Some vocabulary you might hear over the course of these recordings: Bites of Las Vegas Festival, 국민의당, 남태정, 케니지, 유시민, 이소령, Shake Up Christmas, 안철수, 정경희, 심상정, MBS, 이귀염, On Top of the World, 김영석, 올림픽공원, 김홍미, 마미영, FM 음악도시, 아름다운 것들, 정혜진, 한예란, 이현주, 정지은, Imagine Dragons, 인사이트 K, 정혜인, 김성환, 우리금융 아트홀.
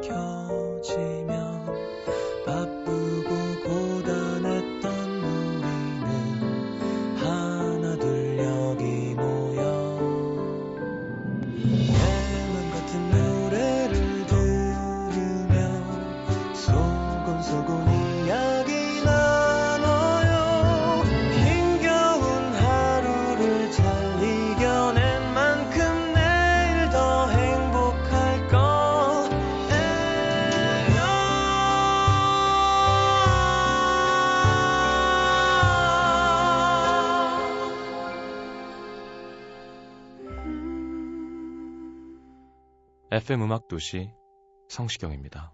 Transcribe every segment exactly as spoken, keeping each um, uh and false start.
켜지면 바쁘고 고단했던 우리는 하나 둘 여기 모여 앨범 같은 노래를 들으며 소곤소곤 에프엠 음악도시 성시경입니다.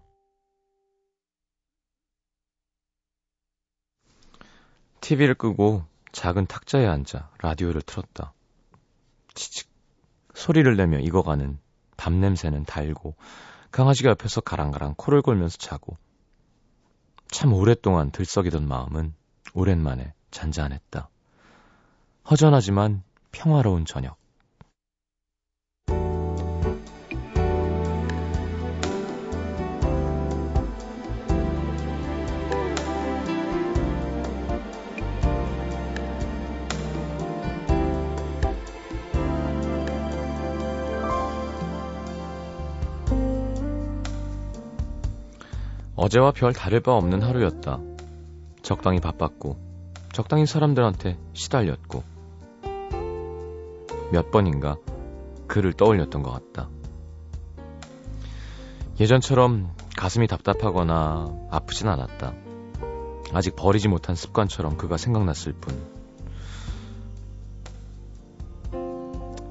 티비를 끄고 작은 탁자에 앉아 라디오를 틀었다. 치칙 소리를 내며 익어가는 밤냄새는 달고 강아지가 옆에서 가랑가랑 코를 골면서 자고 참 오랫동안 들썩이던 마음은 오랜만에 잔잔했다. 허전하지만 평화로운 저녁. 어제와 별 다를 바 없는 하루였다. 적당히 바빴고 적당히 사람들한테 시달렸고 몇 번인가 그를 떠올렸던 것 같다. 예전처럼 가슴이 답답하거나 아프진 않았다. 아직 버리지 못한 습관처럼 그가 생각났을 뿐.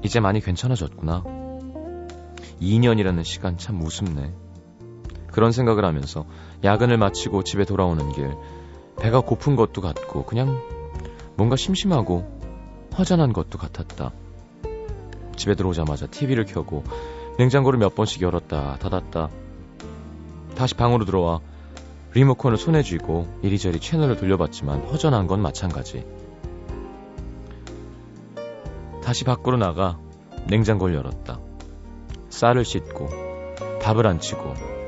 이제 많이 괜찮아졌구나. 이 년이라는 시간 참 우습네. 그런 생각을 하면서 야근을 마치고 집에 돌아오는 길 배가 고픈 것도 같고 그냥 뭔가 심심하고 허전한 것도 같았다. 집에 들어오자마자 티비를 켜고 냉장고를 몇 번씩 열었다 닫았다. 다시 방으로 들어와 리모컨을 손에 쥐고 이리저리 채널을 돌려봤지만 허전한 건 마찬가지. 다시 밖으로 나가 냉장고를 열었다. 쌀을 씻고 밥을 안 치고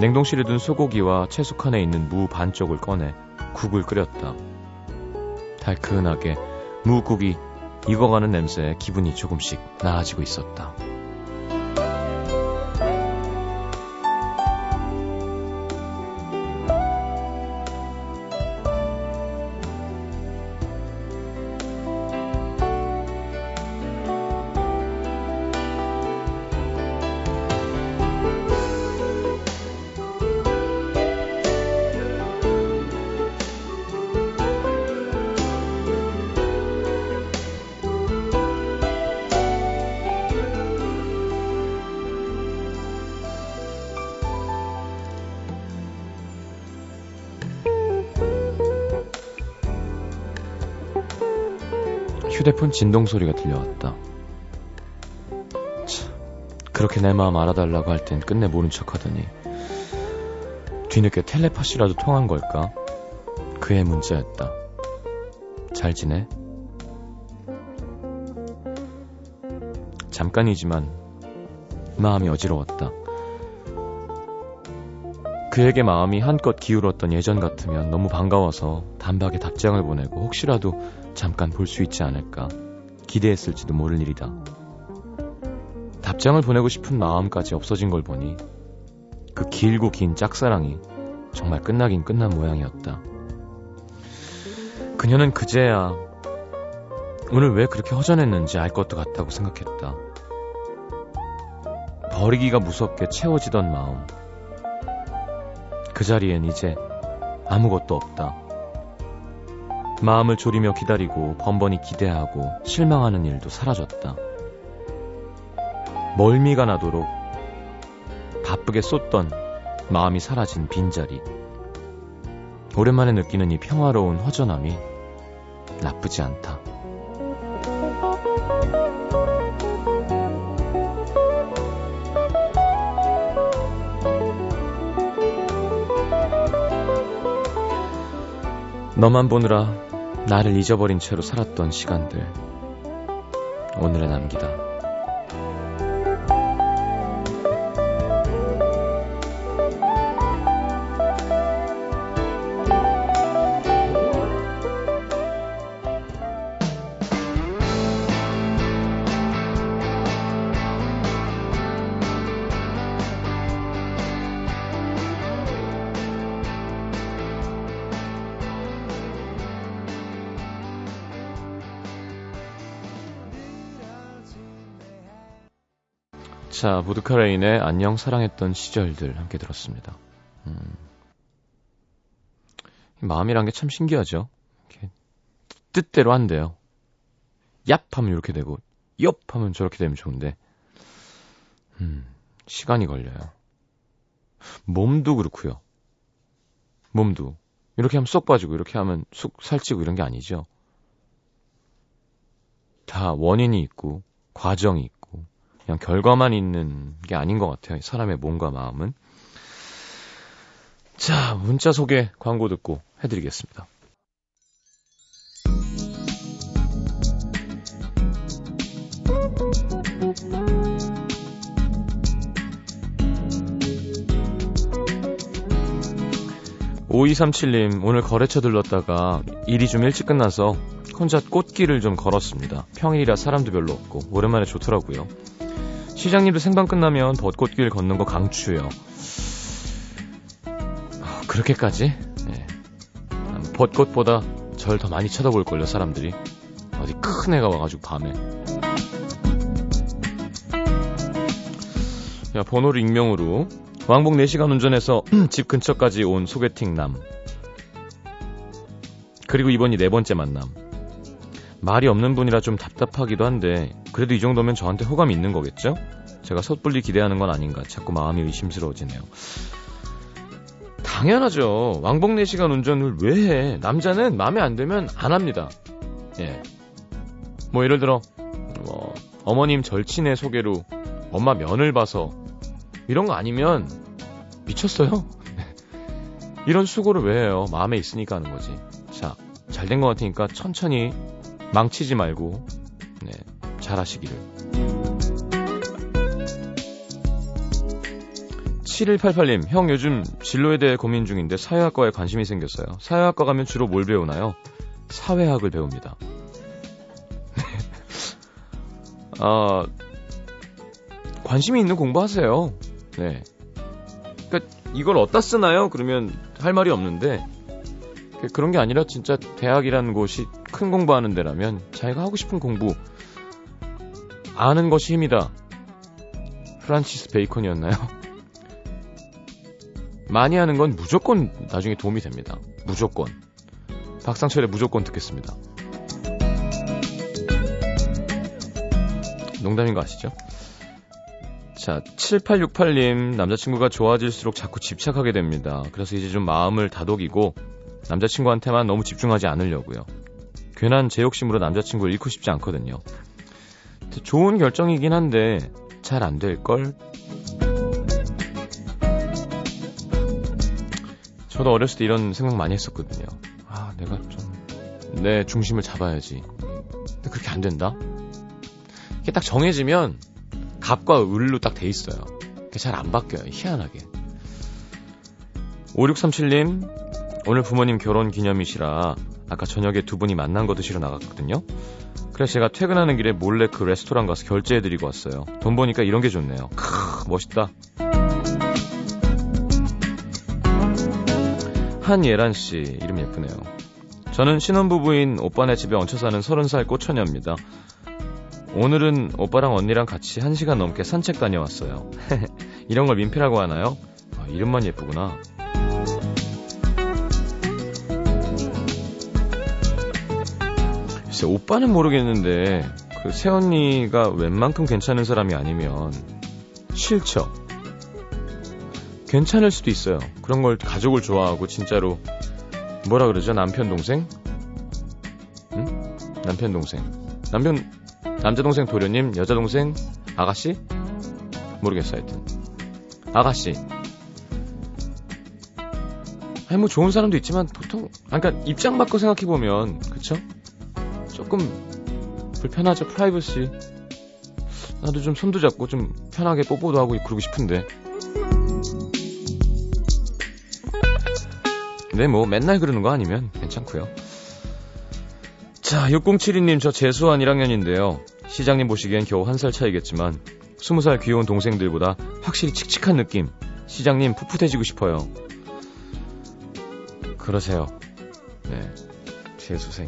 냉동실에 둔 소고기와 채소 칸에 있는 무 반쪽을 꺼내 국을 끓였다. 달큰하게 무국이 익어가는 냄새에 기분이 조금씩 나아지고 있었다. 휴대폰 진동소리가 들려왔다. 참, 그렇게 내 마음 알아달라고 할 땐 끝내 모른 척하더니 뒤늦게 텔레파시라도 통한 걸까? 그의 문자였다. 잘 지내? 잠깐이지만 마음이 어지러웠다. 그에게 마음이 한껏 기울었던 예전 같으면 너무 반가워서 단박에 답장을 보내고 혹시라도 잠깐 볼 수 있지 않을까 기대했을지도 모를 일이다. 답장을 보내고 싶은 마음까지 없어진 걸 보니 그 길고 긴 짝사랑이 정말 끝나긴 끝난 모양이었다. 그녀는 그제야 오늘 왜 그렇게 허전했는지 알 것도 같다고 생각했다. 버리기가 무섭게 채워지던 마음. 그 자리엔 이제 아무것도 없다. 마음을 졸이며 기다리고 번번이 기대하고 실망하는 일도 사라졌다. 멀미가 나도록 바쁘게 쏟던 마음이 사라진 빈자리. 오랜만에 느끼는 이 평화로운 허전함이 나쁘지 않다. 너만 보느라 나를 잊어버린 채로 살았던 시간들 오늘에 남기다. 자, 보드카레인의 안녕 사랑했던 시절들 함께 들었습니다. 음. 마음이란 게 참 신기하죠. 이렇게 뜻대로 안 돼요. 얍 하면 이렇게 되고 옆 하면 저렇게 되면 좋은데 음, 시간이 걸려요. 몸도 그렇고요. 몸도 이렇게 하면 쏙 빠지고 이렇게 하면 쑥 살찌고 이런 게 아니죠. 다 원인이 있고 과정이 있고 그냥 결과만 있는 게 아닌 것 같아요. 사람의 몸과 마음은. 자, 문자 소개 광고 듣고 해드리겠습니다. 오이삼칠님, 오늘 거래처 들렀다가 일이 좀 일찍 끝나서 혼자 꽃길을 좀 걸었습니다. 평일이라 사람도 별로 없고 오랜만에 좋더라고요. 시장님도 생방 끝나면 벚꽃길 걷는 거 강추해요. 아, 그렇게까지? 네. 벚꽃보다 절 더 많이 쳐다볼걸요, 사람들이. 어디 큰 애가 와가지고 밤에. 야, 번호를 익명으로. 왕복 네 시간 운전해서 집 근처까지 온 소개팅 남. 그리고 이번이 네 번째 만남. 말이 없는 분이라 좀 답답하기도 한데 그래도 이 정도면 저한테 호감이 있는 거겠죠? 제가 섣불리 기대하는 건 아닌가 자꾸 마음이 의심스러워지네요. 당연하죠. 왕복 네 시간 운전을 왜 해? 남자는 마음에 안 들면 안 합니다. 예. 뭐 예를 들어 뭐 어머님 절친의 소개로 엄마 면을 봐서 이런 거 아니면 미쳤어요? 이런 수고를 왜 해요? 마음에 있으니까 하는 거지. 자, 잘 된 것 같으니까 천천히 망치지 말고 네, 잘하시기를. 칠일팔팔님, 형 요즘 진로에 대해 고민 중인데 사회학과에 관심이 생겼어요. 사회학과 가면 주로 뭘 배우나요? 사회학을 배웁니다. 아, 관심이 있는 공부하세요. 네. 그러니까 이걸 어디다 쓰나요? 그러면 할 말이 없는데 그런 게 아니라 진짜 대학이라는 곳이 큰 공부하는 데라면 자기가 하고 싶은 공부 아는 것이 힘이다. 프란시스 베이컨이었나요? 많이 하는 건 무조건 나중에 도움이 됩니다. 무조건. 박상철의 무조건 듣겠습니다. 농담인 거 아시죠? 자, 칠팔육팔님, 남자친구가 좋아질수록 자꾸 집착하게 됩니다. 그래서 이제 좀 마음을 다독이고 남자친구한테만 너무 집중하지 않으려고요. 괜한 제 욕심으로 남자친구를 잃고 싶지 않거든요. 좋은 결정이긴 한데 잘 안 될걸? 저도 어렸을 때 이런 생각 많이 했었거든요. 아, 내가 좀 내 중심을 잡아야지. 근데 그렇게 안 된다? 이게 딱 정해지면 갑과 을로 딱 돼 있어요. 그게 잘 안 바뀌어요. 희한하게. 오육삼칠님, 오늘 부모님 결혼 기념이시라 아까 저녁에 두 분이 만난 거 드시러 나갔거든요. 그래서 제가 퇴근하는 길에 몰래 그 레스토랑 가서 결제해드리고 왔어요. 돈 보니까 이런 게 좋네요. 크, 멋있다. 한예란씨, 이름 예쁘네요. 저는 신혼부부인 오빠네 집에 얹혀 사는 서른 살 꽃처녀입니다. 오늘은 오빠랑 언니랑 같이 한 시간 넘게 산책 다녀왔어요. 이런 걸 민폐라고 하나요? 아, 이름만 예쁘구나. 오빠는 모르겠는데 그 새언니가 웬만큼 괜찮은 사람이 아니면 실적 괜찮을 수도 있어요. 그런 걸 가족을 좋아하고 진짜로 뭐라 그러죠? 남편 동생? 응? 남편 동생 남편 남자 동생 도련님 여자 동생 아가씨? 모르겠어. 하여튼 아가씨 아니 뭐 좋은 사람도 있지만 보통, 그러니까 입장 바꿔 생각해 보면 그쵸? 조금 불편하죠. 프라이버시. 나도 좀 손도 잡고 좀 편하게 뽀뽀도 하고 그러고 싶은데. 근데 뭐 맨날 그러는 거 아니면 괜찮고요. 자, 육공칠이 님, 저 재수한 일 학년인데요. 시장님 보시기엔 겨우 한 살 차이겠지만 스무 살 귀여운 동생들보다 확실히 칙칙한 느낌. 시장님 풋풋해지고 싶어요. 그러세요. 네, 재수생,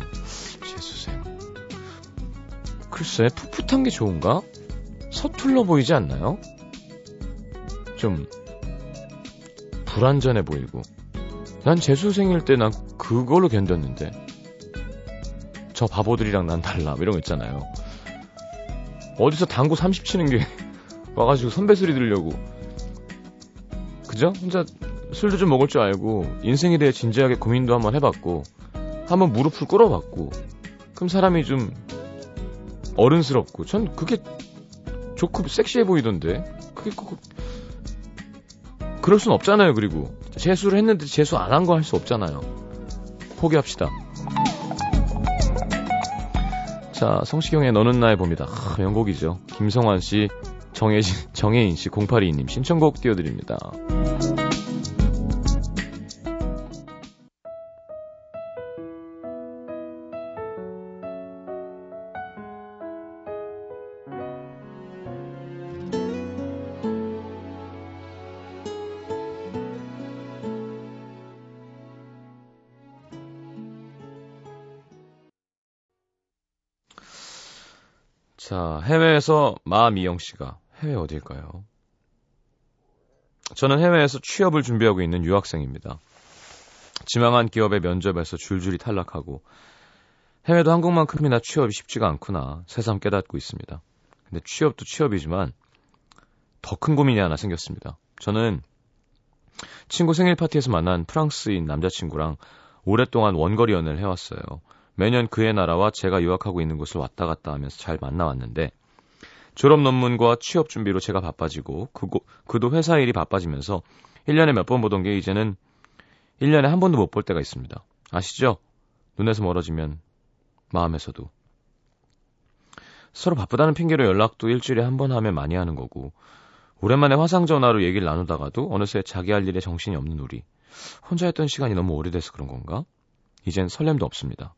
재수생. 글쎄, 풋풋한 게 좋은가? 서툴러 보이지 않나요? 좀 불완전해 보이고. 난 재수생일 때 난 그걸로 견뎠는데. 저 바보들이랑 난 달라 이런 거 있잖아요. 어디서 당구 삼십 치는 게 와가지고 선배 소리 들으려고. 그죠? 혼자 술도 좀 먹을 줄 알고 인생에 대해 진지하게 고민도 한번 해봤고 한번 무릎을 꿇어봤고. 그럼 사람이 좀 어른스럽고. 전 그게 좋고 섹시해 보이던데. 그게 꼭 그럴 순 없잖아요. 그리고 재수를 했는데 재수 안 한 거 할 수 없잖아요. 포기합시다. 자, 성시경의 너는 나의 봄이다. 아, 명곡이죠. 김성환씨, 정혜진, 정혜인씨, 공팔이이 님 신청곡 띄워드립니다. 자, 해외에서 마미영씨가, 해외 어딜까요? 저는 해외에서 취업을 준비하고 있는 유학생입니다. 지망한 기업의 면접에서 줄줄이 탈락하고 해외도 한국만큼이나 취업이 쉽지가 않구나 새삼 깨닫고 있습니다. 근데 취업도 취업이지만 더 큰 고민이 하나 생겼습니다. 저는 친구 생일 파티에서 만난 프랑스인 남자친구랑 오랫동안 원거리 연애를 해왔어요. 매년 그의 나라와 제가 유학하고 있는 곳을 왔다 갔다 하면서 잘 만나왔는데 졸업 논문과 취업 준비로 제가 바빠지고 그고, 그도 회사 일이 바빠지면서 일 년에 몇 번 보던 게 이제는 일 년에 한 번도 못 볼 때가 있습니다. 아시죠? 눈에서 멀어지면 마음에서도. 서로 바쁘다는 핑계로 연락도 일주일에 한 번 하면 많이 하는 거고 오랜만에 화상전화로 얘기를 나누다가도 어느새 자기 할 일에 정신이 없는 우리. 혼자 했던 시간이 너무 오래돼서 그런 건가? 이젠 설렘도 없습니다.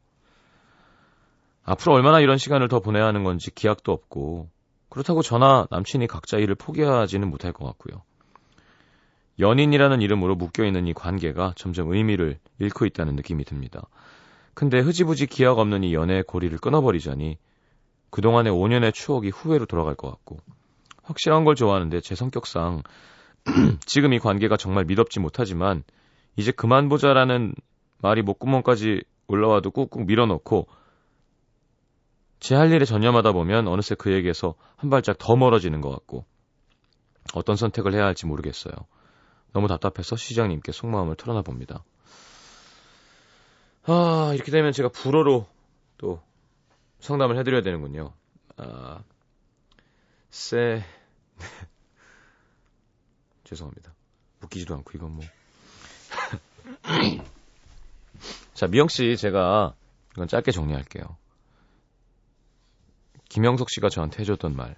앞으로 얼마나 이런 시간을 더 보내야 하는 건지 기약도 없고 그렇다고 저나 남친이 각자 일을 포기하지는 못할 것 같고요. 연인이라는 이름으로 묶여있는 이 관계가 점점 의미를 잃고 있다는 느낌이 듭니다. 근데 흐지부지 기약 없는 이 연애의 고리를 끊어버리자니 그동안의 오 년의 추억이 후회로 돌아갈 것 같고. 확실한 걸 좋아하는데 제 성격상 지금 이 관계가 정말 믿업지 못하지만 이제 그만 보자라는 말이 목구멍까지 올라와도 꾹꾹 밀어넣고 제 할 일에 전념하다 보면 어느새 그에게서 한 발짝 더 멀어지는 것 같고 어떤 선택을 해야 할지 모르겠어요. 너무 답답해서 시장님께 속마음을 털어놔 봅니다. 아, 이렇게 되면 제가 불어로 또 상담을 해드려야 되는군요. 아, 쎄 죄송합니다. 웃기지도 않고 이건 뭐. 자, 미영씨, 제가 이건 짧게 정리할게요. 김영석 씨가 저한테 해줬던 말.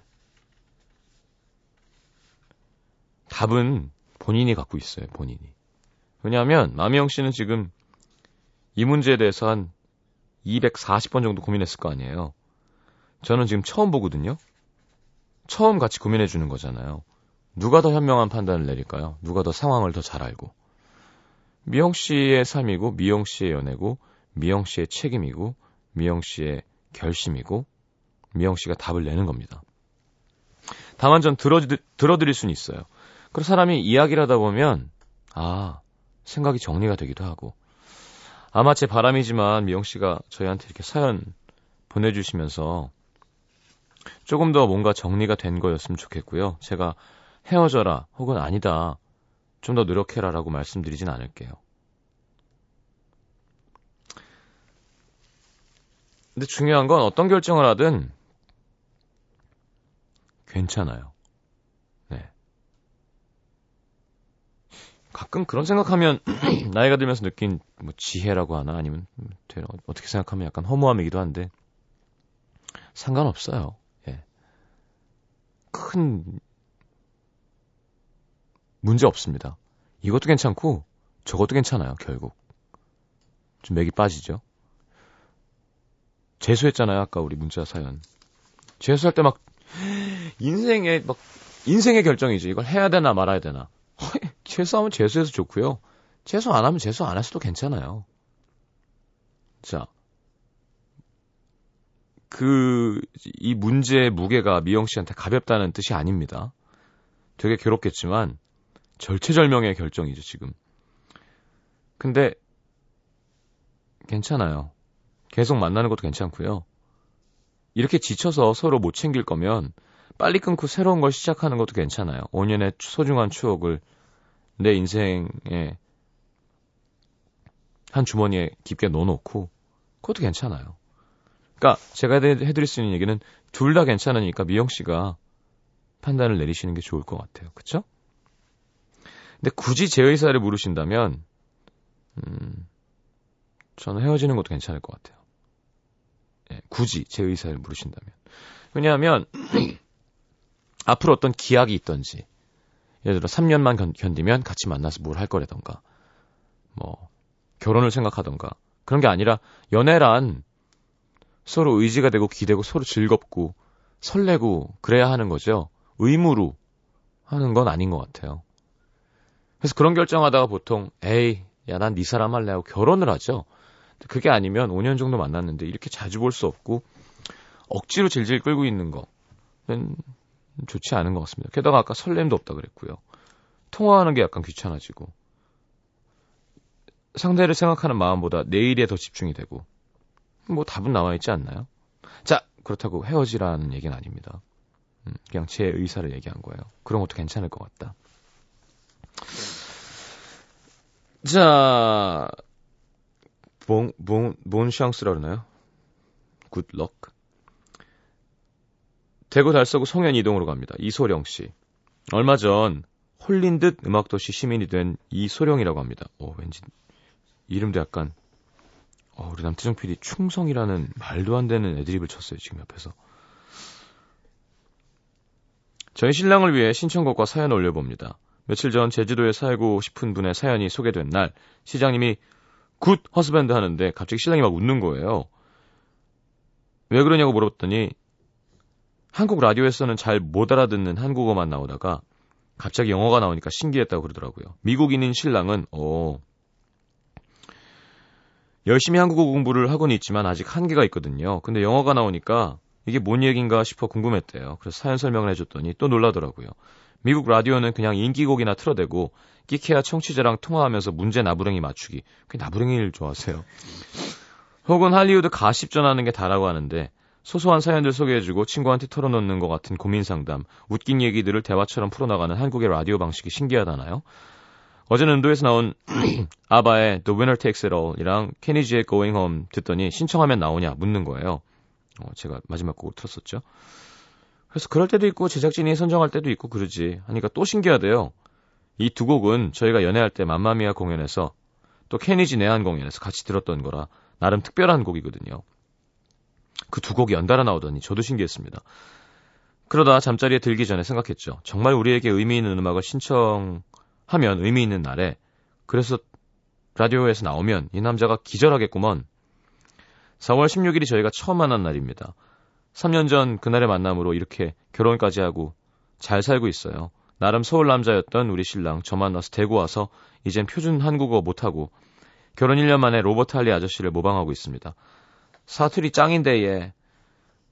답은 본인이 갖고 있어요, 본인이. 왜냐하면 마미영 씨는 지금 이 문제에 대해서 한 이백사십 번 정도 고민했을 거 아니에요. 저는 지금 처음 보거든요. 처음 같이 고민해 주는 거잖아요. 누가 더 현명한 판단을 내릴까요? 누가 더 상황을 더 잘 알고. 미영 씨의 삶이고 미영 씨의 연애고 미영 씨의 책임이고 미영 씨의 결심이고 미영 씨가 답을 내는 겁니다. 다만 전 들어, 들어드릴 수는 있어요. 그래서 사람이 이야기를 하다 보면 아, 생각이 정리가 되기도 하고. 아마 제 바람이지만 미영 씨가 저희한테 이렇게 사연 보내주시면서 조금 더 뭔가 정리가 된 거였으면 좋겠고요. 제가 헤어져라 혹은 아니다 좀 더 노력해라 라고 말씀드리진 않을게요. 근데 중요한 건 어떤 결정을 하든 괜찮아요. 네. 가끔 그런 생각하면 나이가 들면서 느낀 뭐 지혜라고 하나 아니면 어떻게 생각하면 약간 허무함이기도 한데 상관없어요. 예. 큰 문제 없습니다. 이것도 괜찮고 저것도 괜찮아요. 결국 좀 맥이 빠지죠. 재수했잖아요. 아까 우리 문자 사연 재수할 때 막 인생의 막 인생의 결정이지. 이걸 해야 되나 말아야 되나. 재수하면 재수해서 좋고요. 재수 안 하면 재수 안 할 수도 괜찮아요. 자, 그 이 문제의 무게가 미영 씨한테 가볍다는 뜻이 아닙니다. 되게 괴롭겠지만 절체절명의 결정이죠 지금. 근데 괜찮아요. 계속 만나는 것도 괜찮고요. 이렇게 지쳐서 서로 못 챙길 거면 빨리 끊고 새로운 걸 시작하는 것도 괜찮아요. 오 년의 소중한 추억을 내 인생의 한 주머니에 깊게 넣어놓고 그것도 괜찮아요. 그러니까 제가 해드릴 수 있는 얘기는 둘 다 괜찮으니까 미영 씨가 판단을 내리시는 게 좋을 것 같아요. 그쵸? 근데 굳이 제 의사를 물으신다면 음, 저는 헤어지는 것도 괜찮을 것 같아요. 예, 굳이 제 의사를 물으신다면. 왜냐하면 앞으로 어떤 기약이 있던지 예를 들어 삼 년만 견, 견디면 같이 만나서 뭘 할 거라던가 뭐 결혼을 생각하던가 그런 게 아니라 연애란 서로 의지가 되고 기대고 서로 즐겁고 설레고 그래야 하는 거죠. 의무로 하는 건 아닌 것 같아요. 그래서 그런 결정하다가 보통 에이 야 난 네 사람 할래 하고 결혼을 하죠. 그게 아니면 오 년 정도 만났는데 이렇게 자주 볼 수 없고 억지로 질질 끌고 있는 거는 좋지 않은 것 같습니다. 게다가 아까 설렘도 없다 그랬고요. 통화하는 게 약간 귀찮아지고 상대를 생각하는 마음보다 내 일에 더 집중이 되고 뭐 답은 나와 있지 않나요? 자, 그렇다고 헤어지라는 얘기는 아닙니다. 그냥 제 의사를 얘기한 거예요. 그런 것도 괜찮을 것 같다. 자, 본, 본, 본 샹스라 그러나요? 굿럭. 대구 달서구 송현 이동으로 갑니다. 이소령 씨. 얼마 전 홀린 듯 음악도시 시민이 된 이소령이라고 합니다. 어, 왠지 이름도 약간 어, 우리 남태정 피디 충성이라는 말도 안 되는 애드립을 쳤어요. 지금 옆에서. 저희 신랑을 위해 신청곡과 사연을 올려봅니다. 며칠 전 제주도에 살고 싶은 분의 사연이 소개된 날 시장님이 굿 허스밴드 하는데 갑자기 신랑이 막 웃는 거예요. 왜 그러냐고 물어봤더니 한국 라디오에서는 잘 못 알아듣는 한국어만 나오다가 갑자기 영어가 나오니까 신기했다고 그러더라고요. 미국인인 신랑은 어, 열심히 한국어 공부를 하고는 있지만 아직 한계가 있거든요. 근데 영어가 나오니까 이게 뭔 얘기인가 싶어 궁금했대요. 그래서 사연 설명을 해줬더니 또 놀라더라고요. 미국 라디오는 그냥 인기곡이나 틀어대고 끼케야 청취자랑 통화하면서 문제 나부랭이 맞추기. 그 나부랭이를 좋아하세요. 혹은 할리우드 가십 전하는 게 다라고 하는데 소소한 사연들 소개해주고 친구한테 털어놓는 것 같은 고민 상담, 웃긴 얘기들을 대화처럼 풀어나가는 한국의 라디오 방식이 신기하다나요? 어제는 인도에서 나온 아바의 The Winner Takes It All이랑 케니지의 Going Home 듣더니 신청하면 나오냐 묻는 거예요. 어, 제가 마지막 곡을 틀었었죠. 그래서 그럴 때도 있고 제작진이 선정할 때도 있고 그러지 하니까 또 신기하대요. 이 두 곡은 저희가 연애할 때 맘마미아 공연에서 또 케니지 내한 공연에서 같이 들었던 거라 나름 특별한 곡이거든요. 그 두 곡이 연달아 나오더니 저도 신기했습니다. 그러다 잠자리에 들기 전에 생각했죠. 정말 우리에게 의미 있는 음악을 신청하면 의미 있는 날에 그래서 라디오에서 나오면 이 남자가 기절하겠구먼. 사월 십육일이 저희가 처음 만난 날입니다. 삼 년 전 그날의 만남으로 이렇게 결혼까지 하고 잘 살고 있어요. 나름 서울 남자였던 우리 신랑 저 만나서 대구 와서 이젠 표준 한국어 못하고 결혼 일 년 만에 로버트 할리 아저씨를 모방하고 있습니다. 사투리 짱인데 예.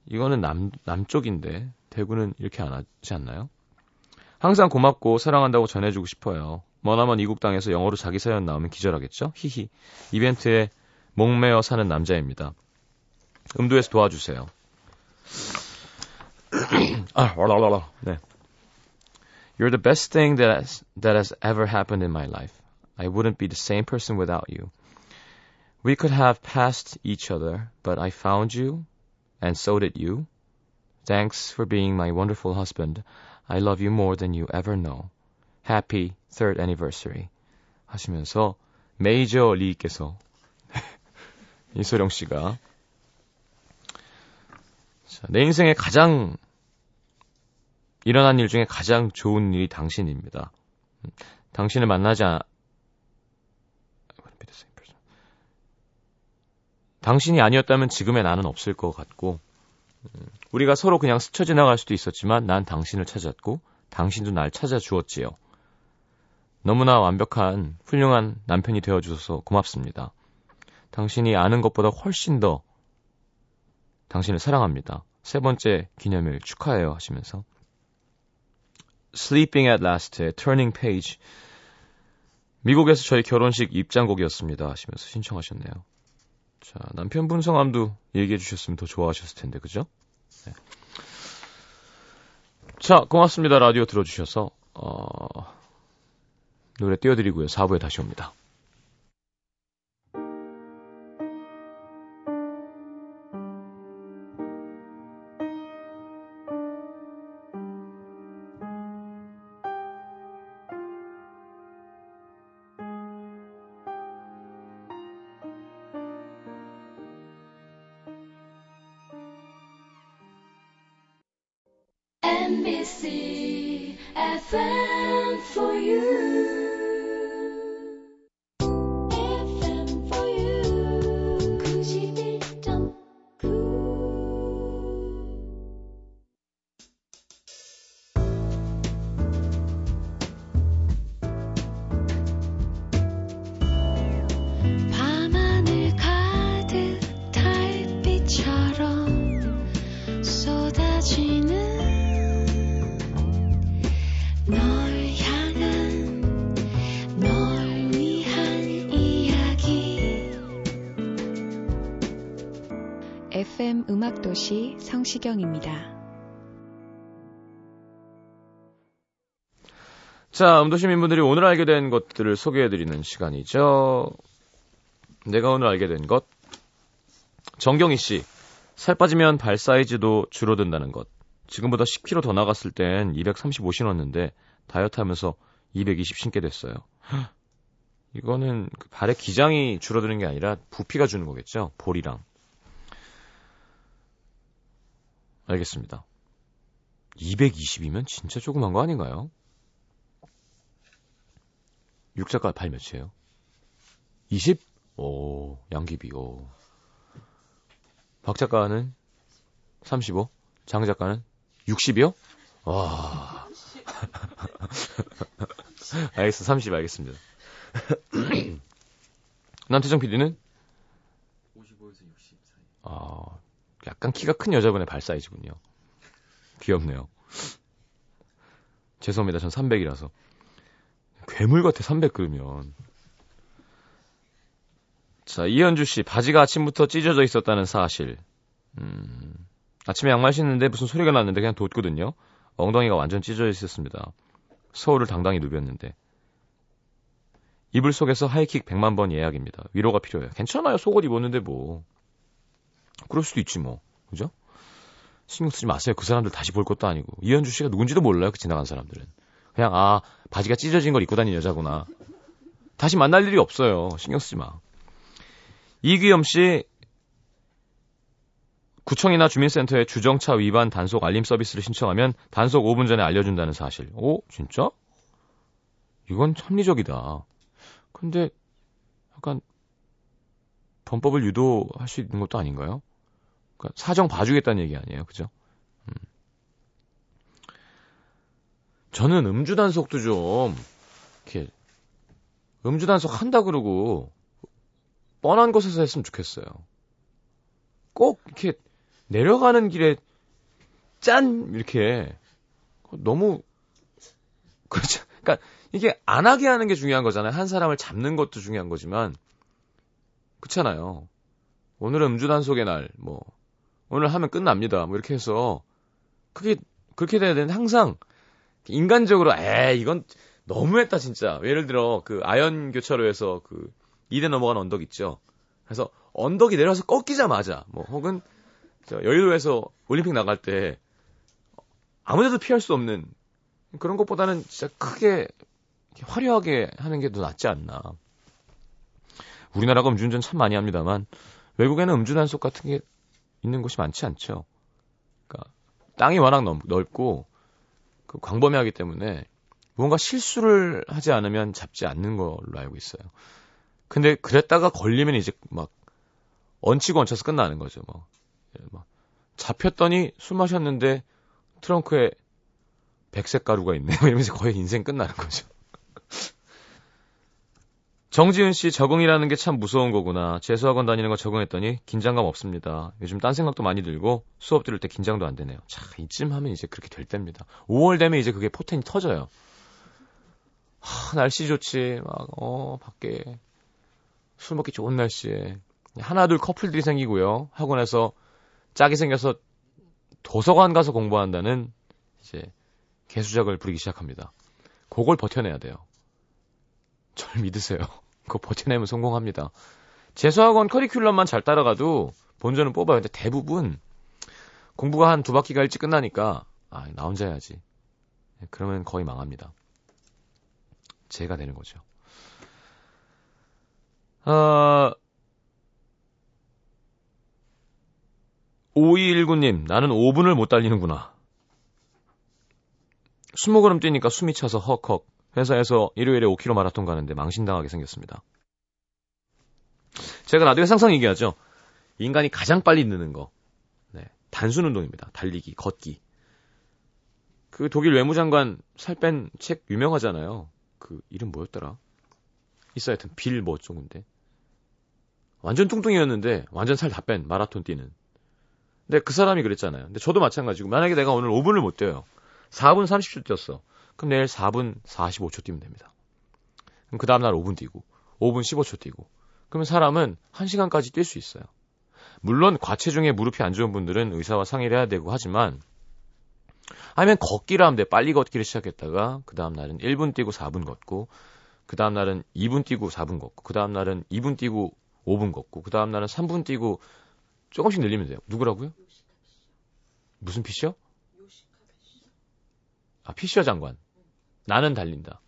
이거는 남, 남쪽인데 대구는 이렇게 안 하지 않나요? 항상 고맙고 사랑한다고 전해주고 싶어요. 머나먼 이국 땅에서 영어로 자기 사연 나오면 기절하겠죠? 히히. 이벤트에 목매어 사는 남자입니다. 음도에서 도와주세요. 아, 네. You're the best thing that has, that has ever happened in my life. I wouldn't be the same person without you. We could have passed each other, but I found you, and so did you. Thanks for being my wonderful husband. I love you more than you ever know. Happy third anniversary. 하시면서 메이저 리께서 이소령 씨가 자, 내 인생에 가장 일어난 일 중에 가장 좋은 일이 당신입니다. 당신을 만나지 않... 당신이 아니었다면 지금의 나는 없을 것 같고 우리가 서로 그냥 스쳐 지나갈 수도 있었지만 난 당신을 찾았고 당신도 날 찾아주었지요. 너무나 완벽한 훌륭한 남편이 되어주셔서 고맙습니다. 당신이 아는 것보다 훨씬 더 당신을 사랑합니다. 세 번째 기념일 축하해요 하시면서 Sleeping at Last의 Turning Page 미국에서 저희 결혼식 입장곡이었습니다 하시면서 신청하셨네요. 자, 남편분 성함도 얘기해 주셨으면 더 좋아하셨을 텐데, 그죠? 네. 자, 고맙습니다. 라디오 들어주셔서 어... 노래 띄워드리고요. 사 부에 다시 옵니다. 엠비씨 에프엠 for you. 에프엠 for you. 구십일 점 구. 밤하늘 가득 달빛처럼 쏟아지는 에프엠 음악도시 성시경입니다. 자, 음도시민분들이 오늘 알게 된 것들을 소개해드리는 시간이죠. 내가 오늘 알게 된 것. 정경희 씨, 살 빠지면 발 사이즈도 줄어든다는 것. 지금보다 십 킬로그램 더 나갔을 땐 이백삼십오 신었는데 다이어트하면서 이백이십 신게 됐어요. 헉, 이거는 그 발의 기장이 줄어드는 게 아니라 부피가 주는 거겠죠. 볼이랑. 알겠습니다. 이백이십이면 진짜 조그만 거 아닌가요? 육자가 발 몇이에요? 이십? 오, 양귀비, 오. 박 작가는 삼십오? 장 작가는 육십이요? 와. 알겠어, 삼십 알겠습니다. 남태정 피디는? 오십오에서 육십 사이. 아. 약간 키가 큰 여자분의 발 사이즈군요. 귀엽네요. 죄송합니다. 전 삼백이라서. 괴물 같아, 삼백 그러면. 자, 이현주 씨. 바지가 아침부터 찢어져 있었다는 사실. 음, 아침에 양말 신는데 무슨 소리가 났는데 그냥 뒀거든요. 엉덩이가 완전 찢어져 있었습니다. 서울을 당당히 누볐는데. 이불 속에서 하이킥 백만 번 예약입니다. 위로가 필요해요. 괜찮아요. 속옷 입었는데 뭐. 그럴 수도 있지 뭐, 그죠? 신경 쓰지 마세요. 그 사람들 다시 볼 것도 아니고. 이현주 씨가 누군지도 몰라요. 그 지나간 사람들은 그냥 아 바지가 찢어진 걸 입고 다니는 여자구나. 다시 만날 일이 없어요. 신경 쓰지 마. 이귀염 씨, 구청이나 주민센터에 주정차 위반 단속 알림 서비스를 신청하면 단속 오 분 전에 알려준다는 사실. 오, 진짜? 이건 합리적이다. 근데 약간 범법을 유도할 수 있는 것도 아닌가요? 그러니까 사정 봐주겠다는 얘기 아니에요, 그죠? 음. 저는 음주 단속도 좀 이렇게 음주 단속 한다 그러고 뻔한 곳에서 했으면 좋겠어요. 꼭 이렇게 내려가는 길에 짠 이렇게 너무 그렇죠. 그러니까 이게 안 하게 하는 게 중요한 거잖아요. 한 사람을 잡는 것도 중요한 거지만. 그렇잖아요. 오늘은 음주단속의 날, 뭐 오늘 하면 끝납니다. 뭐 이렇게 해서 그게 그렇게 돼야 되는 항상 인간적으로 에 이건 너무했다 진짜. 예를 들어 그 아현 교차로에서 그 이 대 넘어간 언덕 있죠. 그래서 언덕이 내려와서 꺾이자마자 뭐 혹은 여의도에서 올림픽 나갈 때 아무데도 피할 수 없는 그런 것보다는 진짜 크게 화려하게 하는 게 더 낫지 않나. 우리나라가 음주운전 참 많이 합니다만 외국에는 음주단속 같은 게 있는 곳이 많지 않죠. 그러니까 땅이 워낙 넓고 그 광범위하기 때문에 뭔가 실수를 하지 않으면 잡지 않는 걸로 알고 있어요. 근데 그랬다가 걸리면 이제 막 얹히고 얹혀서 끝나는 거죠. 막, 막 잡혔더니 술 마셨는데 트렁크에 백색 가루가 있네. 이러면서 거의 인생 끝나는 거죠. 정지은 씨, 적응이라는 게 참 무서운 거구나. 재수학원 다니는 거 적응했더니 긴장감 없습니다. 요즘 딴 생각도 많이 들고 수업 들을 때 긴장도 안 되네요. 자, 이쯤 하면 이제 그렇게 될 때입니다. 오월 되면 이제 그게 포텐이 터져요. 하, 날씨 좋지. 막, 어, 밖에 술 먹기 좋은 날씨에 하나 둘 커플들이 생기고요. 학원에서 짝이 생겨서 도서관 가서 공부한다는 이제 개수작을 부리기 시작합니다. 그걸 버텨내야 돼요. 절 믿으세요. 그거 버텨내면 성공합니다. 재수학원 커리큘럼만 잘 따라가도 본전은 뽑아요. 근데 대부분 공부가 한 두 바퀴가 일찍 끝나니까 아, 나 혼자 해야지. 그러면 거의 망합니다. 제가 되는 거죠. 어... 오이일구님, 나는 오 분을 못 달리는구나. 이십 걸음 뛰니까 숨이 차서 헉헉. 회사에서 일요일에 오 킬로미터 마라톤 가는데 망신당하게 생겼습니다. 제가 라디오에 항상 얘기하죠. 인간이 가장 빨리 느는 거. 네, 단순 운동입니다. 달리기, 걷기. 그 독일 외무장관 살 뺀 책 유명하잖아요. 그 이름 뭐였더라? 있어 하여튼 빌 뭐 어쩌군데. 완전 뚱뚱이었는데 완전 살 다 뺀 마라톤 뛰는. 근데 그 사람이 그랬잖아요. 근데 저도 마찬가지고 만약에 내가 오늘 오 분을 못 뛰어요. 사 분 삼십 초 뛰었어. 그럼 내일 사 분 사십오 초 뛰면 됩니다. 그럼 그 다음날 오 분 뛰고 오 분 십오 초 뛰고 그러면 사람은 한 시간까지 뛸 수 있어요. 물론 과체중에 무릎이 안 좋은 분들은 의사와 상의를 해야 되고 하지만 아니면 걷기를 하면 돼. 빨리 걷기를 시작했다가 그 다음날은 일 분 뛰고 사 분 걷고 그 다음날은 이 분 뛰고 사 분 걷고 그 다음날은 이 분 뛰고 오 분 걷고 그 다음날은 삼 분 뛰고 조금씩 늘리면 돼요. 누구라고요? 무슨 피셔? 아, 피셔 장관. 나는 달린다.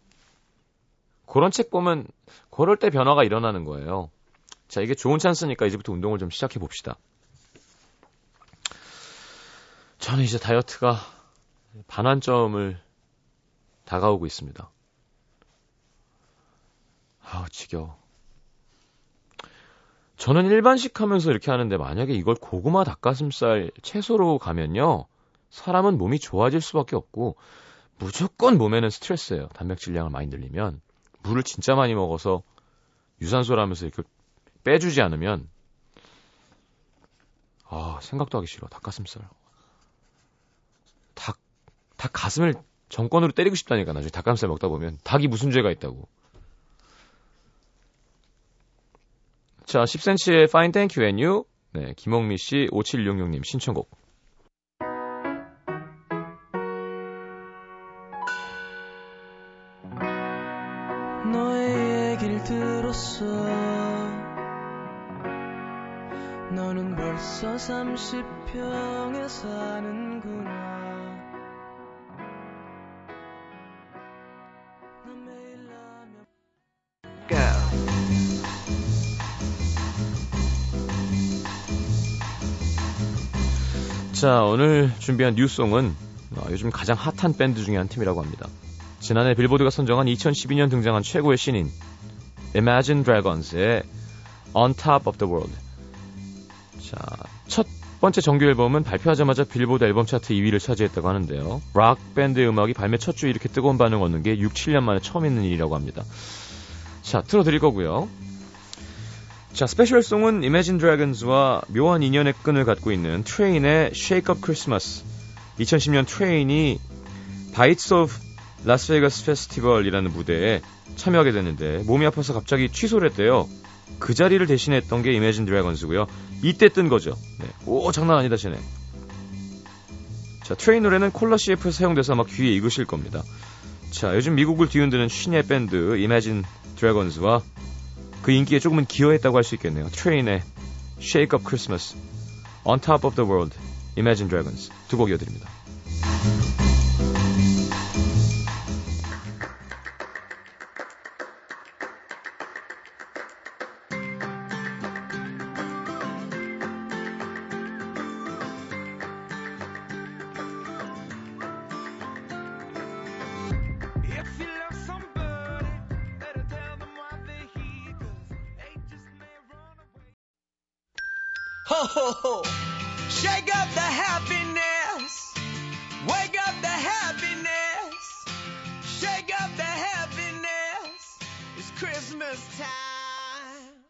그런 책 보면 그럴 때 변화가 일어나는 거예요. 자, 이게 좋은 찬스니까 이제부터 운동을 좀 시작해 봅시다. 저는 이제 다이어트가 반환점을 다가오고 있습니다. 아우, 지겨워. 저는 일반식 하면서 이렇게 하는데 만약에 이걸 고구마, 닭가슴살, 채소로 가면요. 사람은 몸이 좋아질 수밖에 없고 무조건 몸에는 스트레스예요. 단백질 양을 많이 늘리면 물을 진짜 많이 먹어서 유산소를 하면서 이렇게 빼주지 않으면 아, 생각도 하기 싫어. 닭가슴살. 닭, 닭 가슴을 정권으로 때리고 싶다니까. 나중에 닭가슴살 먹다 보면 닭이 무슨 죄가 있다고. 자, 십 센티미터의 Fine Thank You and You. 네, 김홍미씨, 오칠육육님 신청곡. 너는 벌써 삼십 평에 사는구나. 자, 오늘 준비한 뉴송은 요즘 가장 핫한 밴드 중에 한 팀이라고 합니다. 지난해 빌보드가 선정한 이천십이 년 등장한 최고의 신인 Imagine Dragons의 On Top of the World. 자, 첫 번째 정규 앨범은 발표하자마자 빌보드 앨범 차트 이 위를 차지했다고 하는데요. 락 밴드의 음악이 발매 첫 주 이렇게 뜨거운 반응을 얻는 게 육, 칠 년 만에 처음 있는 일이라고 합니다. 자, 틀어드릴 거고요. 자, 스페셜 송은 Imagine Dragons와 묘한 인연의 끈을 갖고 있는 Train의 Shake Up Christmas. 이천십 년 Train이 Bites of Las Vegas Festival 이라는 무대에 참여하게 됐는데 몸이 아파서 갑자기 취소를 했대요. 그 자리를 대신했던 게 Imagine Dragons고요. 이때 뜬 거죠. 네. 오, 장난 아니다 쟤네. 자, 트레인 노래는 콜라 씨에프에서 사용돼서 아마 귀에 익으실 겁니다. 자, 요즘 미국을 뒤흔드는 신예 밴드 Imagine Dragons와 그 인기에 조금은 기여했다고 할 수 있겠네요. 트레인의 Shake Up Christmas, On Top of the World, Imagine Dragons 두 곡 이어드립니다. ho, ho. Shake up the happiness. Wake up the happiness. Shake up the happiness. It's Christmas time.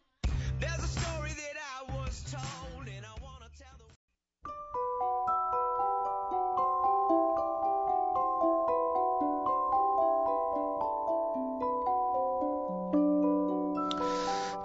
There's a story that I was told and I want to tell the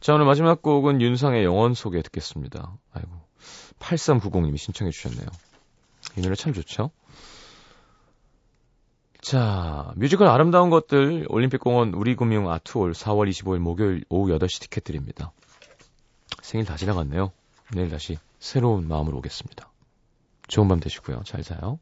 자, 오늘 마지막 곡은 윤상의 영원 소개 듣겠습니다. 아이고, 팔삼구공님이 신청해 주셨네요. 이 노래 참 좋죠? 자, 뮤지컬 아름다운 것들 올림픽공원 우리금융 아트홀 사월 이십오일 목요일 오후 여덟시 티켓 드립니다. 생일 다 지나갔네요. 내일 다시 새로운 마음으로 오겠습니다. 좋은 밤 되시고요. 잘 자요.